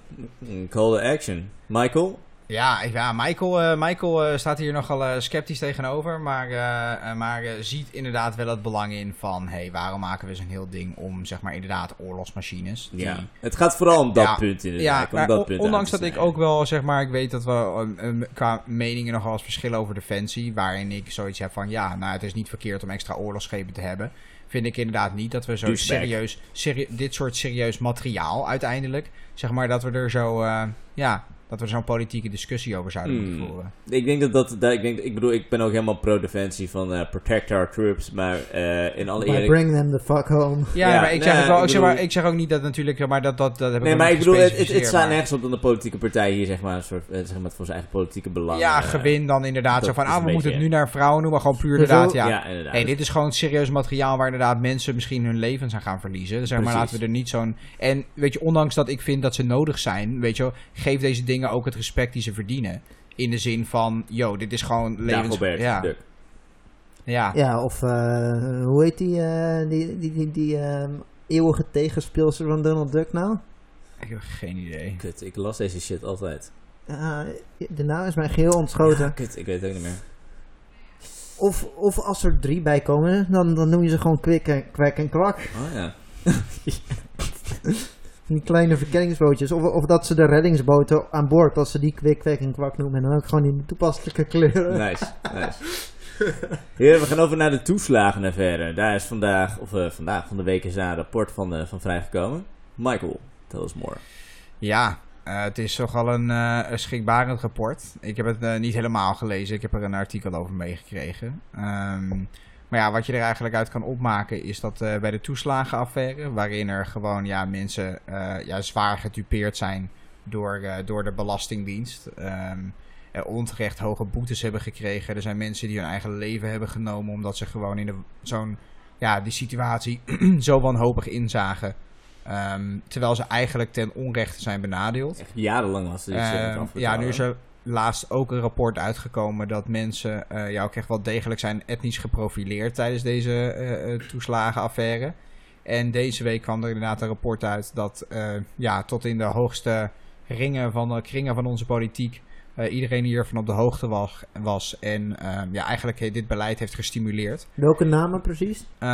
call to action. Michael? Ja, ja Michael, uh, Michael uh, staat hier nogal uh, sceptisch tegenover, maar, uh, maar uh, ziet inderdaad wel het belang in van, hé, hey, waarom maken we zo'n heel ding om, zeg maar, inderdaad oorlogsmachines. Die... Ja, het gaat vooral om dat ja, punt inderdaad. Ja, om dat o- punt ondanks dat ik ook wel, zeg maar, ik weet dat we uh, qua meningen nogal eens verschillen over Defensie, waarin ik zoiets heb van, ja, nou, het is niet verkeerd om extra oorlogsschepen te hebben. Vind ik inderdaad niet dat we zo serieus, serie, dit soort serieus materiaal uiteindelijk, zeg maar, dat we er zo, uh, ja, dat we zo'n politieke discussie over zouden hmm. moeten voeren. Ik denk dat dat, dat ik, denk, ik bedoel, ik ben ook helemaal pro-defensie van uh, protect our troops, maar uh, in alle eerlijk... bring them the fuck home. Ja, ja maar ik zeg, nee, ook wel, ik, bedoel... zeg maar, ik zeg ook niet dat natuurlijk, maar dat, dat, dat heb ik nee, maar ik bedoel, het, het, het staat nergens op dat de politieke partij hier, zeg maar, een soort, zeg maar, voor zijn eigen politieke belangen. Ja, gewin dan inderdaad. Zo van, ah, we beetje... moeten het nu naar vrouwen noemen, maar gewoon puur inderdaad, ja. ja inderdaad. Hey, dit is gewoon serieus materiaal waar inderdaad mensen misschien hun levens aan gaan verliezen. Dus zeg maar, Precies. laten we er niet zo'n... En weet je, ondanks dat ik vind dat ze nodig zijn, weet je wel, geef deze dingen ook het respect die ze verdienen. In de zin van, yo, dit is gewoon levens... Ja, ja. ja of uh, hoe heet die, uh, die, die, die, die uh, eeuwige tegenspeelster van Donald Duck nou? Ik heb geen idee. Kut, ik las deze shit altijd. Uh, de naam is mij geheel ontschoten. Ja, kut, ik weet het ook niet meer. Of, of als er drie bij komen, dan, dan noem je ze gewoon kwik en, kwek en kwak. Oh ja. Die kleine verkenningsbootjes. Of, of dat ze de reddingsboten aan boord, als ze die kwik, kwek en kwak noemen. En dan ook gewoon in de toepasselijke kleuren. Nice, nice. Heer, we gaan over naar de toeslagenaffaire. Daar is vandaag, of uh, vandaag van de week is daar een rapport van, uh, van vrijgekomen. Michael, tell us more. Ja, uh, het is toch al een uh, schrikbarend rapport. Ik heb het uh, niet helemaal gelezen. Ik heb er een artikel over meegekregen. Um, Maar ja, wat je er eigenlijk uit kan opmaken is dat uh, bij de toeslagenaffaire, waarin er gewoon ja, mensen uh, ja, zwaar gedupeerd zijn door, uh, door de Belastingdienst. Um, er onterecht hoge boetes hebben gekregen. Er zijn mensen die hun eigen leven hebben genomen omdat ze gewoon in de, zo'n, ja, die situatie zo wanhopig inzagen. Um, terwijl ze eigenlijk ten onrechte zijn benadeeld. Echt jarenlang was dit. Um, ja, nu is er... laatst ook een rapport uitgekomen dat mensen uh, ja, ook echt wel degelijk zijn etnisch geprofileerd tijdens deze uh, toeslagenaffaire. En deze week kwam er inderdaad een rapport uit dat uh, ja, tot in de hoogste ringen van de kringen van onze politiek uh, iedereen hiervan op de hoogte was, was en uh, ja, eigenlijk he, dit beleid heeft gestimuleerd. Welke namen precies? Uh,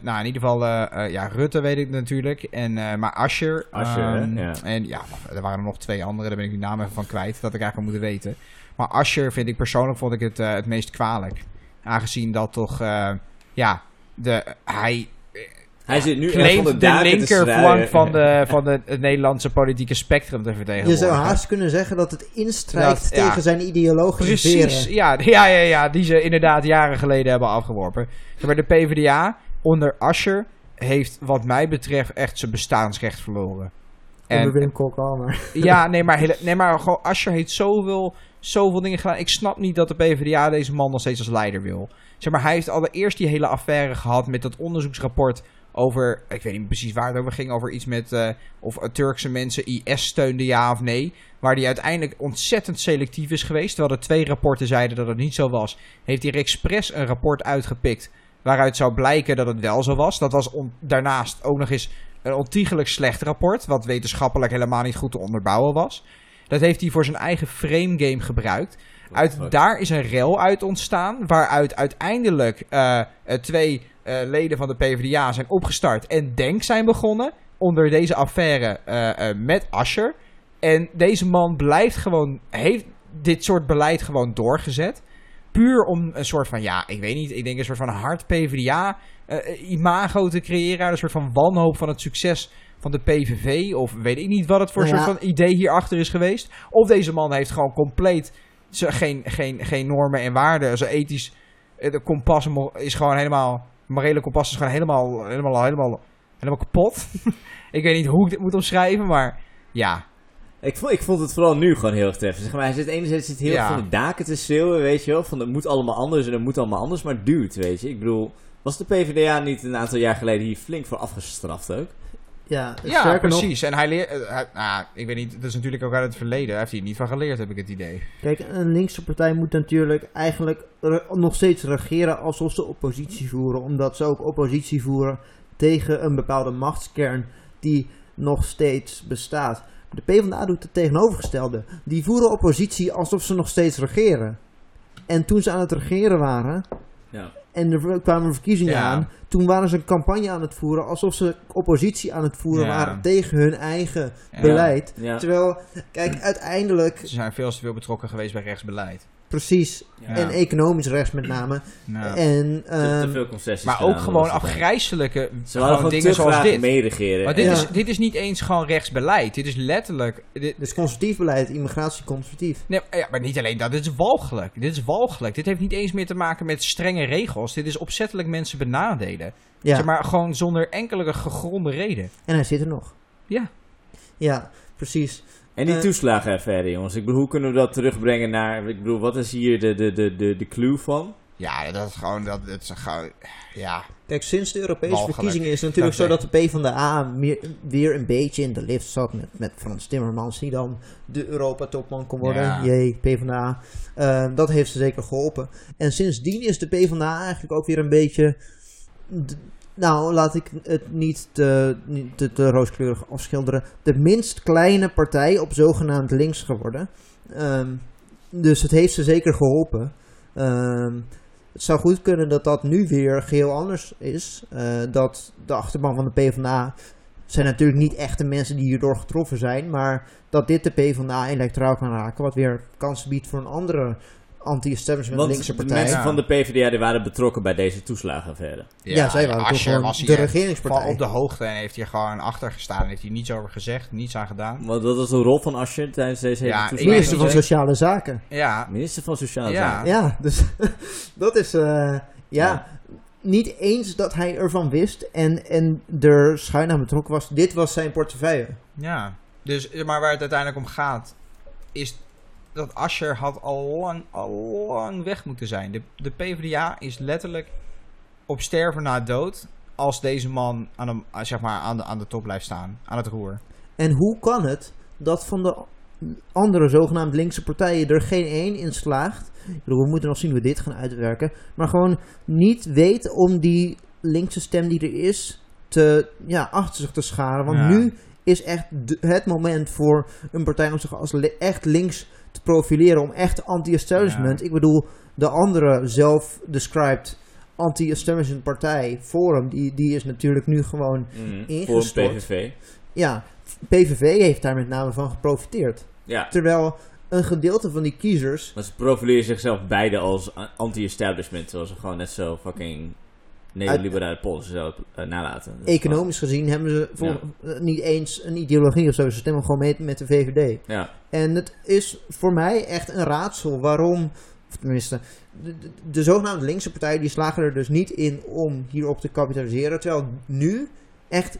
nou, in ieder geval uh, uh, ja, Rutte weet ik natuurlijk, en, uh, maar Asscher. Asscher um, ja. En ja, er waren er nog twee anderen, daar ben ik de naam even van kwijt, dat ik eigenlijk moet weten. Maar Asscher vind ik persoonlijk vond ik het, uh, het meest kwalijk. Aangezien dat toch, uh, ja, de, hij... Hij zit nu echt van de, de linkerflank van, de, van de, het Nederlandse politieke spectrum te vertegenwoordigen. Je zou haast kunnen zeggen dat het instrijkt dat, tegen ja, zijn ideologische veren. Precies, ja, ja, ja, ja, die ze inderdaad jaren geleden hebben afgeworpen. Maar de PvdA onder Asscher heeft wat mij betreft echt zijn bestaansrecht verloren. Onder Wim Korkander. Ja, nee, maar, hele, nee, maar gewoon Asscher heeft zoveel, zoveel dingen gedaan. Ik snap niet dat de PvdA deze man nog steeds als leider wil. Zeg maar, hij heeft allereerst die hele affaire gehad met dat onderzoeksrapport... over, ik weet niet precies waar het over ging, over iets met uh, of Turkse mensen I S steunde ja of nee, waar die uiteindelijk ontzettend selectief is geweest. Terwijl er twee rapporten zeiden dat het niet zo was, heeft hij expres een rapport uitgepikt waaruit zou blijken dat het wel zo was. Dat was on- daarnaast ook nog eens een ontiegelijk slecht rapport, wat wetenschappelijk helemaal niet goed te onderbouwen was. Dat heeft hij voor zijn eigen framegame gebruikt. Uit, daar is een rel uit ontstaan, waaruit uiteindelijk uh, twee... Uh, leden van de PvdA zijn opgestart en Denk zijn begonnen onder deze affaire uh, uh, met Asscher. En deze man blijft gewoon, heeft dit soort beleid gewoon doorgezet. puur om een soort van, ja, ik weet niet, ik denk een soort van hard PvdA-imago uh, te creëren. Een soort van wanhoop van het succes van de P V V. Of weet ik niet wat het voor ja. soort van idee hierachter is geweest. Of deze man heeft gewoon compleet geen, geen, geen normen en waarden. Zijn ethisch de kompas is gewoon helemaal, morele kompas is gewoon helemaal, helemaal, helemaal, helemaal kapot. Ik weet niet hoe ik dit moet omschrijven, maar ja... Ik vond, ik vond het vooral nu gewoon heel erg treffend. Zeg maar, hij zit enerzijds zit heel erg ja. van de daken te schreeuwen, weet je wel. Van het moet allemaal anders en het moet allemaal anders. Maar dude, weet je. Ik bedoel, was de PvdA niet een aantal jaar geleden hier flink voor afgestraft ook? Ja, ja precies. Nog... En hij leert... Uh, uh, ik weet niet, dat is natuurlijk ook uit het verleden. Hij heeft hier niet van geleerd, heb ik het idee. Kijk, een linkse partij moet natuurlijk eigenlijk re- nog steeds regeren alsof ze oppositie voeren. Omdat ze ook oppositie voeren tegen een bepaalde machtskern die nog steeds bestaat. De PvdA doet het tegenovergestelde. Die voeren oppositie alsof ze nog steeds regeren. En toen ze aan het regeren waren... Ja. En er kwamen verkiezingen ja. aan... Toen waren ze een campagne aan het voeren... Alsof ze oppositie aan het voeren ja. waren... Tegen hun eigen ja. beleid. Ja. Terwijl, kijk, uiteindelijk... Ze zijn veel te veel betrokken geweest bij rechtsbeleid. Precies. Ja. En economisch rechts met name. Ja. En, um, te, te veel concessies. Maar ook gewoon afgrijselijke gewoon dingen zoals dit. Meeregeren. Maar dit, ja. is, dit is niet eens gewoon rechtsbeleid. Dit is letterlijk... Dit is conservatief beleid. Immigratie conservatief. Nee, ja, maar niet alleen dat. Dit is walgelijk. Dit is walgelijk. Dit heeft niet eens meer te maken met strenge regels. Dit is opzettelijk mensen benadelen. Ja. Zeg maar gewoon zonder enkele gegronde reden. En hij zit er nog. Ja. Ja, precies. En die uh, toeslagenaffaire, jongens. Ik bedoel, hoe kunnen we dat terugbrengen naar... Ik bedoel, wat is hier de, de, de, de, de clue van? Ja, dat is gewoon... Dat, dat is gewoon ja. Kijk, sinds de Europese Walgelijk. verkiezingen is het natuurlijk dat zo dat de PvdA meer, weer een beetje in de lift zat met, met Frans Timmermans, die dan de Europa-topman kon worden. Ja. Jee, PvdA. Uh, dat heeft ze zeker geholpen. En sindsdien is de PvdA eigenlijk ook weer een beetje... D- Nou, laat ik het niet te, te, te rooskleurig afschilderen. De minst kleine partij op zogenaamd links geworden. Um, dus het heeft ze zeker geholpen. Um, het zou goed kunnen dat dat nu weer geheel anders is. Uh, dat de achterban van de PvdA... zijn natuurlijk niet echt de mensen die hierdoor getroffen zijn. Maar dat dit de PvdA electoraal kan raken. Wat weer kansen biedt voor een andere... anti-establishment linkse partij. De mensen ja. van de PvdA die waren betrokken bij deze toeslagenaffaire. Ja, ja, zij waren Asscher, toch was de regeringspartij. Van op de hoogte en heeft hij gewoon achter gestaan en heeft hij niets over gezegd, niets aan gedaan. Want dat was de rol van Asscher tijdens deze hele ja, toeslagenaffaire. Minister van Sociale Zaken. Ja. Minister van Sociale ja. Zaken. Ja, dus dat is uh, ja, ja. niet eens dat hij ervan wist en, en er schuin aan betrokken was. Dit was zijn portefeuille. Ja, dus, maar waar het uiteindelijk om gaat is... dat Asscher had al lang, al lang weg moeten zijn. De, de PvdA is letterlijk op sterven na dood als deze man aan de, zeg maar, aan de, aan de top blijft staan, aan het roer. En hoe kan het dat van de andere zogenaamd linkse partijen er geen één in slaagt? Ik bedoel, we moeten nog zien hoe we dit gaan uitwerken. Maar gewoon niet weet om die linkse stem die er is te, ja, achter zich te scharen. Want ja. nu is echt het moment voor een partij om zich als le- echt links te profileren, om echt anti-establishment. Ja. Ik bedoel, de andere zelf-described anti-establishment partij, Forum, die, die is natuurlijk nu gewoon mm, ingestort. Forum P V V. Ja, P V V heeft daar met name van geprofiteerd. Ja. Terwijl een gedeelte van die kiezers... Maar ze profileren zichzelf beide als anti-establishment, terwijl ze gewoon net zo fucking... neoliberale polissen zou uh, nalaten. Dat economisch was... gezien hebben ze vol- ja. niet eens een ideologie of zo. Ze stemmen gewoon mee met de V V D. Ja. En het is voor mij echt een raadsel waarom, of tenminste, de, de, de zogenaamde linkse partijen die slagen er dus niet in om hierop te kapitaliseren. Terwijl nu echt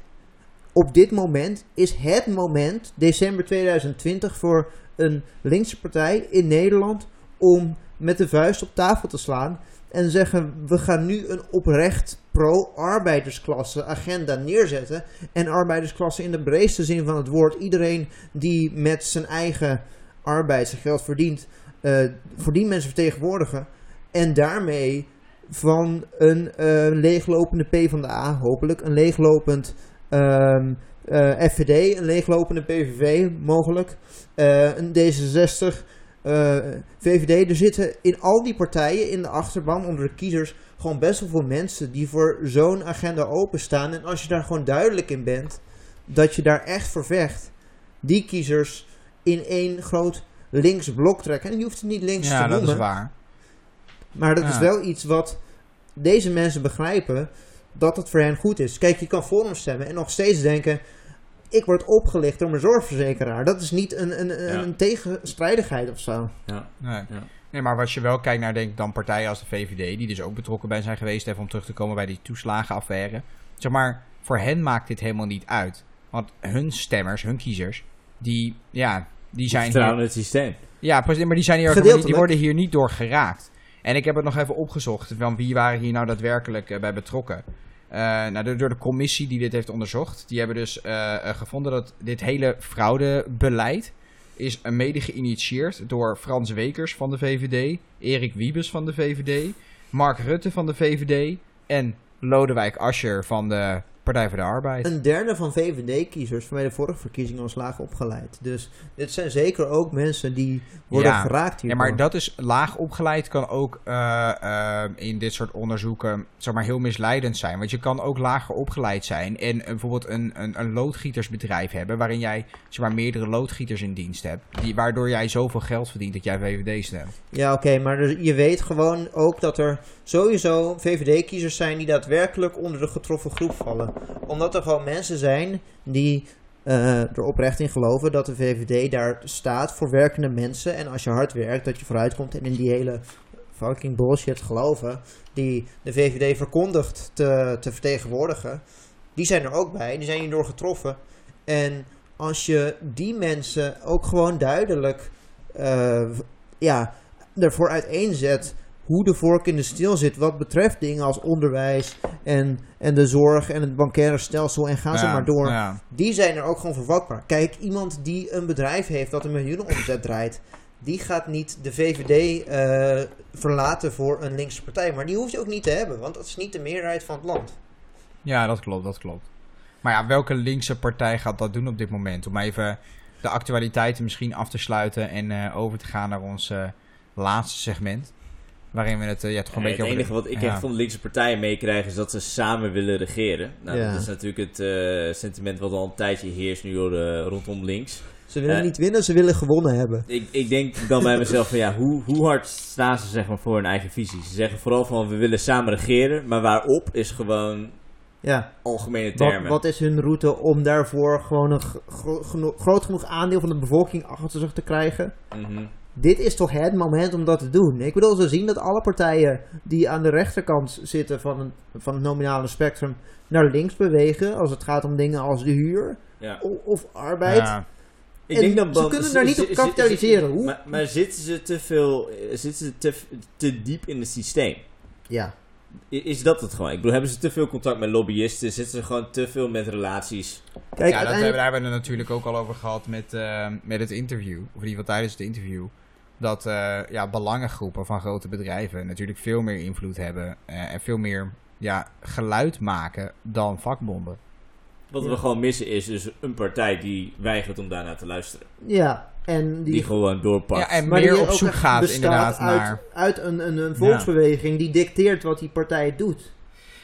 op dit moment is het moment, december tweeduizend twintig, voor een linkse partij in Nederland om met de vuist op tafel te slaan. En zeggen, we gaan nu een oprecht pro-arbeidersklasse agenda neerzetten. En arbeidersklasse in de breedste zin van het woord. Iedereen die met zijn eigen arbeid zijn geld verdient, uh, voor die mensen vertegenwoordigen. En daarmee van een uh, leeglopende PvdA hopelijk, een leeglopend uh, uh, F V D, een leeglopende P V V mogelijk, uh, een D zesenzestig... Uh, V V D, er zitten in al die partijen, in de achterban, onder de kiezers, gewoon best wel veel mensen die voor zo'n agenda openstaan. En als je daar gewoon duidelijk in bent, dat je daar echt voor vecht, die kiezers in één groot links blok trekken. En je hoeft het niet links ja, te noemen. Ja, dat is waar. Maar dat ja. is wel iets wat deze mensen begrijpen, dat het voor hen goed is. Kijk, je kan Forum stemmen en nog steeds denken, ik word opgelicht door mijn zorgverzekeraar. Dat is niet een, een, ja. een tegenstrijdigheid of zo. Ja. Nee. Ja. Nee, maar als je wel kijkt naar, denk ik, dan partijen als de V V D, die dus ook betrokken bij zijn geweest, even om terug te komen bij die toeslagenaffaire. Zeg maar, voor hen maakt dit helemaal niet uit. Want hun stemmers, hun kiezers, die, ja, die zijn... vertrouwen het systeem. Ja, precies, maar die, zijn hier, die, die worden hier niet door geraakt. En ik heb het nog even opgezocht, van wie waren hier nou daadwerkelijk uh, bij betrokken. Uh, nou, door, door de commissie die dit heeft onderzocht, die hebben dus uh, uh, gevonden dat dit hele fraudebeleid is mede geïnitieerd door Frans Weekers van de V V D, Eric Wiebes van de V V D, Mark Rutte van de V V D en Lodewijk Asscher van de Partij voor de Arbeid. Een derde van V V D-kiezers vanwege de vorige verkiezingen was laag opgeleid. Dus dit zijn zeker ook mensen die worden ja, geraakt hierdoor. Ja, maar dat is laag opgeleid kan ook uh, uh, in dit soort onderzoeken zeg maar, heel misleidend zijn. Want je kan ook lager opgeleid zijn en uh, bijvoorbeeld een, een, een loodgietersbedrijf hebben waarin jij zeg maar, meerdere loodgieters in dienst hebt. Die, waardoor jij zoveel geld verdient dat jij V V D stemt. Ja, oké, okay, maar dus je weet gewoon ook dat er sowieso V V D-kiezers zijn die daadwerkelijk onder de getroffen groep vallen. Omdat er gewoon mensen zijn die uh, er oprecht in geloven dat de V V D daar staat voor werkende mensen. En als je hard werkt, dat je vooruit komt. En in die hele fucking bullshit geloven die de V V D verkondigt te, te vertegenwoordigen. Die zijn er ook bij. Die zijn hierdoor getroffen. En als je die mensen ook gewoon duidelijk uh, ja, ervoor uiteenzet hoe de vork in de steel zit wat betreft dingen als onderwijs en, en de zorg en het bankaire stelsel en gaan ja, ze maar door. Ja. Die zijn er ook gewoon vervatbaar. Kijk, iemand die een bedrijf heeft dat een miljoenenomzet draait, die gaat niet de V V D uh, verlaten voor een linkse partij. Maar die hoeft je ook niet te hebben, want dat is niet de meerderheid van het land. Ja, dat klopt, dat klopt. Maar ja, welke linkse partij gaat dat doen op dit moment? Om even de actualiteiten misschien af te sluiten en uh, over te gaan naar ons uh, laatste segment. Waarin we het, ja, toch een ja, beetje het enige over de, wat ik ja. echt van de linkse partijen meekrijg is dat ze samen willen regeren. Nou, ja. Dat is natuurlijk het uh, sentiment wat al een tijdje heerst nu uh, rondom links. Ze willen uh, niet winnen, ze willen gewonnen hebben. Ik, ik denk dan bij mezelf van ja, hoe, hoe hard staan ze zeg maar, voor hun eigen visie? Ze zeggen vooral van we willen samen regeren, maar waarop is gewoon ja. algemene termen. Wat, wat is hun route om daarvoor gewoon een gro- geno- groot genoeg aandeel van de bevolking achter zich te krijgen? Mm-hmm. Dit is toch het moment om dat te doen. Ik bedoel, ze zien dat alle partijen die aan de rechterkant zitten van, een, van het nominale spectrum naar links bewegen. Als het gaat om dingen als de huur ja. of, of arbeid. Ja. Ik en denk dat ze kunnen z- daar z- niet op z- kapitaliseren. Z- z- Hoe? Maar, maar zitten ze te veel, zitten ze te, te diep in het systeem? Ja. Is dat het gewoon? Ik bedoel, hebben ze te veel contact met lobbyisten? Zitten ze gewoon te veel met relaties? Kijk, ja, uiteindelijk... dat hebben, daar hebben we het natuurlijk ook al over gehad met, uh, met het interview. Of in ieder geval tijdens het interview. Dat uh, ja, belangengroepen van grote bedrijven natuurlijk veel meer invloed hebben. Uh, en veel meer ja, geluid maken dan vakbonden. Wat we ja. gewoon missen is dus een partij die weigert om daarnaar te luisteren. Ja, en die, die gewoon doorpakt. Ja, en maar meer op zoek gaat inderdaad uit, naar... uit een, een, een volksbeweging ja. die dicteert wat die partij doet.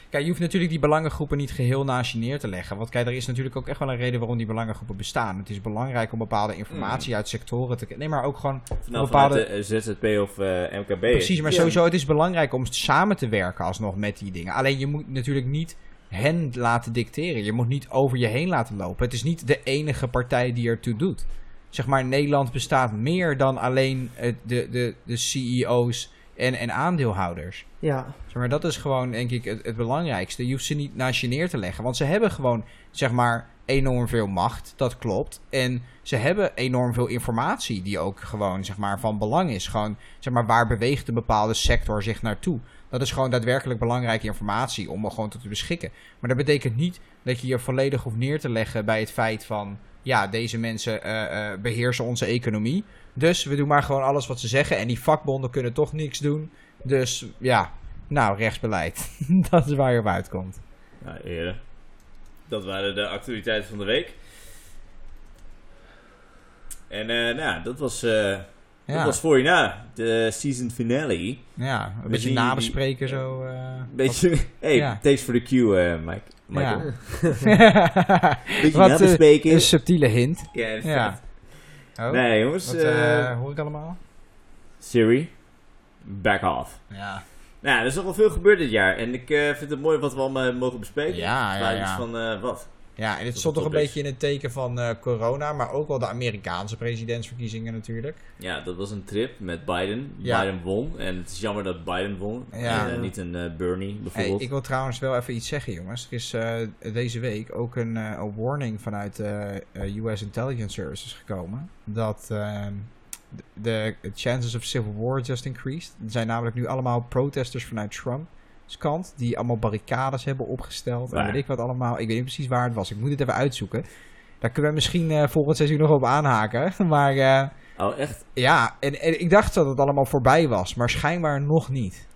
Kijk, je hoeft natuurlijk die belangengroepen niet geheel naast je neer te leggen. Want kijk, er is natuurlijk ook echt wel een reden waarom die belangengroepen bestaan. Het is belangrijk om bepaalde informatie mm. uit sectoren te... Nee, maar ook gewoon... Vanaf bepaalde de Z Z P of uh, M K B. Precies, maar ja. sowieso, het is belangrijk om samen te werken alsnog met die dingen. Alleen je moet natuurlijk niet hen laten dicteren. Je moet niet over je heen laten lopen. Het is niet de enige partij die ertoe doet. Zeg maar, Nederland bestaat meer dan alleen de, de, de C E O's en, en aandeelhouders. Ja. Zeg maar, dat is gewoon, denk ik, het, het belangrijkste. Je hoeft ze niet naast je neer te leggen. Want ze hebben gewoon, zeg maar, enorm veel macht. Dat klopt. En ze hebben enorm veel informatie die ook gewoon, zeg maar, van belang is. Gewoon, zeg maar, waar beweegt een bepaalde sector zich naartoe? Dat is gewoon daadwerkelijk belangrijke informatie om er gewoon tot te beschikken. Maar dat betekent niet dat je je volledig hoeft neer te leggen bij het feit van... ja, deze mensen uh, uh, beheersen onze economie. Dus we doen maar gewoon alles wat ze zeggen. En die vakbonden kunnen toch niks doen. Dus ja, nou, rechtsbeleid. Dat is waar je op uitkomt. Nou, heren. Dat waren de actualiteiten van de week. En uh, nou, dat was, uh, ja. dat was voor je na. De season finale. Ja, een beetje die, nabespreken die, zo. Uh, beetje, of, hey, ja. thanks for the cue, uh, Mike. Michael. Ja. Wat een, een subtiele hint. Ja, ja. Oh, nee jongens. Wat uh, uh, hoor ik allemaal? Siri. back off. Ja. Nou, er is nogal veel gebeurd dit jaar. En ik uh, vind het mooi wat we allemaal mogen bespreken. Ja, ja, ja. Van, uh, wat? Ja, en het stond toch een beetje in het teken van uh, corona, maar ook wel de Amerikaanse presidentsverkiezingen natuurlijk. Ja, dat was een trip met Biden. Ja. Biden won. En het is jammer dat Biden won. Ja. En uh, niet een uh, Bernie bijvoorbeeld. Hey, ik wil trouwens wel even iets zeggen, jongens. Er is uh, deze week ook een uh, warning vanuit de uh, U S Intelligence Services gekomen. Dat uh, de chances of civil war just increased. Er zijn namelijk nu allemaal protesters vanuit Trump. Kant, die allemaal barricades hebben opgesteld. Waar? En weet ik wat allemaal. Ik weet niet precies waar het was. Ik moet het even uitzoeken. Daar kunnen we misschien uh, volgend seizoen nog op aanhaken. Maar uh, oh, echt? Ja, en, en ik dacht dat het allemaal voorbij was. Maar schijnbaar nog niet.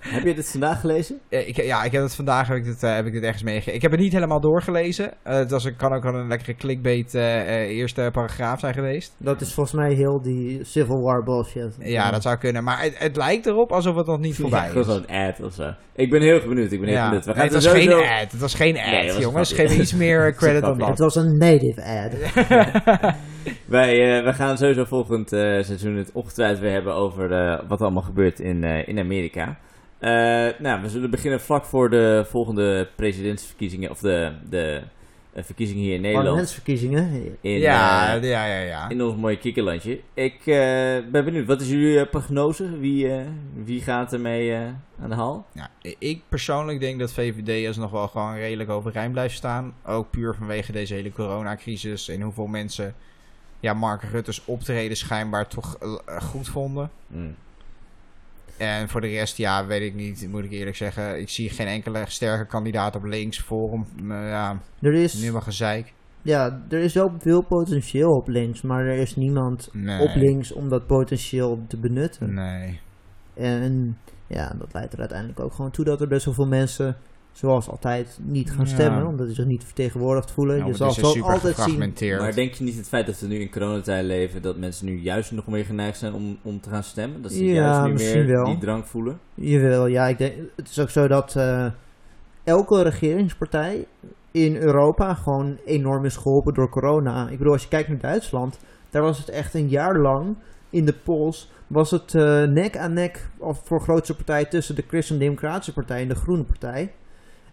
Heb je dit vandaag gelezen? Ik, ja, ik heb het vandaag heb ik dit, uh, heb ik dit ergens meegegeven. Ik heb het niet helemaal doorgelezen. Uh, het was, kan ook wel een lekkere clickbait uh, uh, eerste paragraaf zijn geweest. Dat is volgens mij heel die Civil War bullshit. Ja, ja. Dat zou kunnen. Maar het, het lijkt erop alsof het nog niet voorbij is. Het was een ad of zo. Ik ben heel erg benieuwd. Ik ben heel ja. benieuwd. We gaan nee, het, was sowieso... ad, het was geen ad. Nee, het was jongens. Geef me iets meer credit dan dat. Het was een native ad. Wij, uh, wij gaan sowieso volgend uh, seizoen het ongetwijfeld weer hebben over uh, wat allemaal gebeurt in, uh, in Amerika. Uh, nou, we zullen beginnen vlak voor de volgende presidentsverkiezingen, of de, de uh, verkiezingen hier in Nederland. Parlementsverkiezingen. In, ja, uh, ja, ja, ja. In ons mooie kikkerlandje. Ik uh, ben benieuwd, wat is jullie uh, prognose? Wie, uh, wie gaat ermee uh, aan de haal? Ja, ik persoonlijk denk dat V V D'ers nog wel gewoon redelijk overeind blijft staan. Ook puur vanwege deze hele coronacrisis en hoeveel mensen... ja, Mark Rutte's optreden schijnbaar toch uh, goed vonden. Mm. En voor de rest, ja, weet ik niet, moet ik eerlijk zeggen. Ik zie geen enkele sterke kandidaat op links, Forum, uh, ja, er is, nu maar gezeik. Ja, er is wel veel potentieel op links, maar er is niemand nee. op links om dat potentieel te benutten. Nee. En ja, dat leidt er uiteindelijk ook gewoon toe dat er best wel veel mensen... zoals altijd niet gaan stemmen, ja. omdat ze zich niet vertegenwoordigd voelen. Nou, je zal zo altijd zien. Maar denk je niet het feit dat we nu in coronatijd leven, dat mensen nu juist nog meer geneigd zijn om, om te gaan stemmen? Dat ze ja, juist nu meer wel. Die drang voelen? Jawel, ja. Ik denk, het is ook zo dat uh, elke regeringspartij in Europa gewoon enorm is geholpen door corona. Ik bedoel, als je kijkt naar Duitsland, daar was het echt een jaar lang in de polls... was het uh, nek aan nek voor grootste partij tussen de Christen-Democratische Partij en de Groene Partij.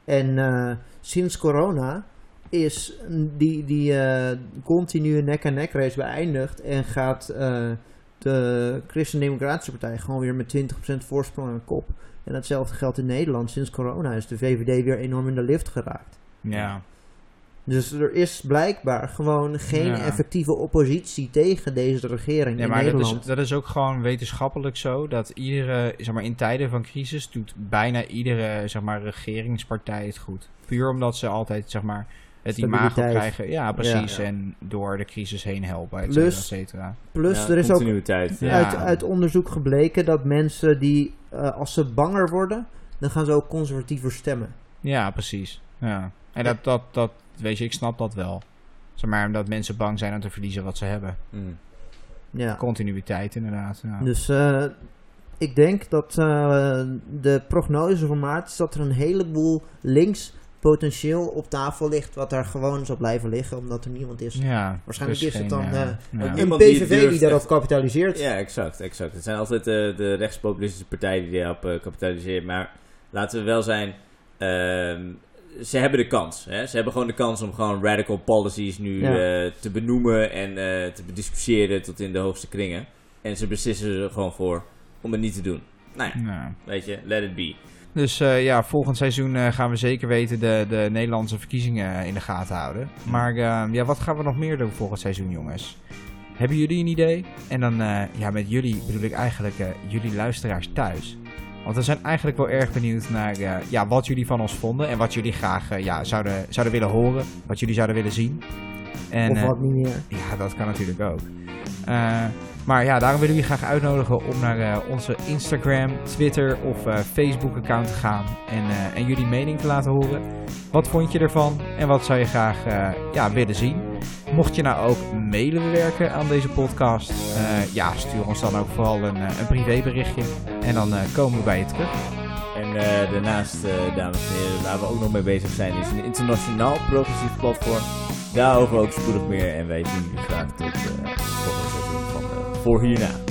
En uh, sinds corona is die, die uh, continue nek-aan-nek race beëindigd en gaat uh, de Christen-Democratische Partij gewoon weer met twintig procent voorsprong aan de kop. En datzelfde geldt in Nederland. Sinds corona is de V V D weer enorm in de lift geraakt. Ja. Dus er is blijkbaar gewoon geen ja. effectieve oppositie tegen deze regering ja, in maar Nederland. Dat is, dat is ook gewoon wetenschappelijk zo. Dat iedere, zeg maar, in tijden van crisis doet bijna iedere, zeg maar, regeringspartij het goed. Puur omdat ze altijd, zeg maar, het imago krijgen. Ja, precies. Ja, ja. En door de crisis heen helpen, et cetera, et cetera. Plus, ja, er is ook ja. uit, uit onderzoek gebleken dat mensen die, uh, als ze banger worden, dan gaan ze ook conservatiever stemmen. Ja, precies. Ja. En dat... dat, dat Weet je, ik snap dat wel. Zeg maar, omdat mensen bang zijn om te verliezen wat ze hebben. Mm. Ja. Continuïteit, inderdaad. Ja. Dus uh, ik denk dat uh, de prognose van Maart is dat er een heleboel links potentieel op tafel ligt, wat daar gewoon zal blijven liggen, omdat er niemand is. Ja, waarschijnlijk dus is het dan geen, uh, ja. een ja. P V V die, die daarop kapitaliseert. Ja, exact, exact. Het zijn altijd uh, de rechtspopulistische partijen die daarop uh, kapitaliseren. Maar laten we wel zijn... Uh, Ze hebben de kans. Hè? Ze hebben gewoon de kans om gewoon radical policies nu ja. uh, te benoemen en uh, te bediscussiëren tot in de hoogste kringen. En ze beslissen er gewoon voor om het niet te doen. Nou ja, ja. weet je, let it be. Dus uh, ja, volgend seizoen uh, gaan we zeker weten de, de Nederlandse verkiezingen in de gaten houden. Maar uh, ja, wat gaan we nog meer doen volgend seizoen, jongens? Hebben jullie een idee? En dan, uh, ja, met jullie bedoel ik eigenlijk uh, jullie luisteraars thuis. Want we zijn eigenlijk wel erg benieuwd naar uh, ja, wat jullie van ons vonden. En wat jullie graag uh, ja, zouden, zouden willen horen. Wat jullie zouden willen zien. En, of wat uh, niet meer. Ja, dat kan natuurlijk ook. Uh, maar ja, daarom willen we jullie graag uitnodigen om naar uh, onze Instagram, Twitter of uh, Facebook account te gaan. En, uh, en jullie mening te laten horen. Wat vond je ervan? En wat zou je graag uh, ja, willen zien? Mocht je nou ook mailen werken aan deze podcast, uh, ja, stuur ons dan ook vooral een, een privéberichtje. En dan uh, komen we bij je terug. En uh, daarnaast, uh, dames en heren, waar we ook nog mee bezig zijn, is een internationaal progressief platform. Daarover ook spoedig meer. En wij zien jullie graag tot uh, het volgende seizoen van uh, Voor Hierna.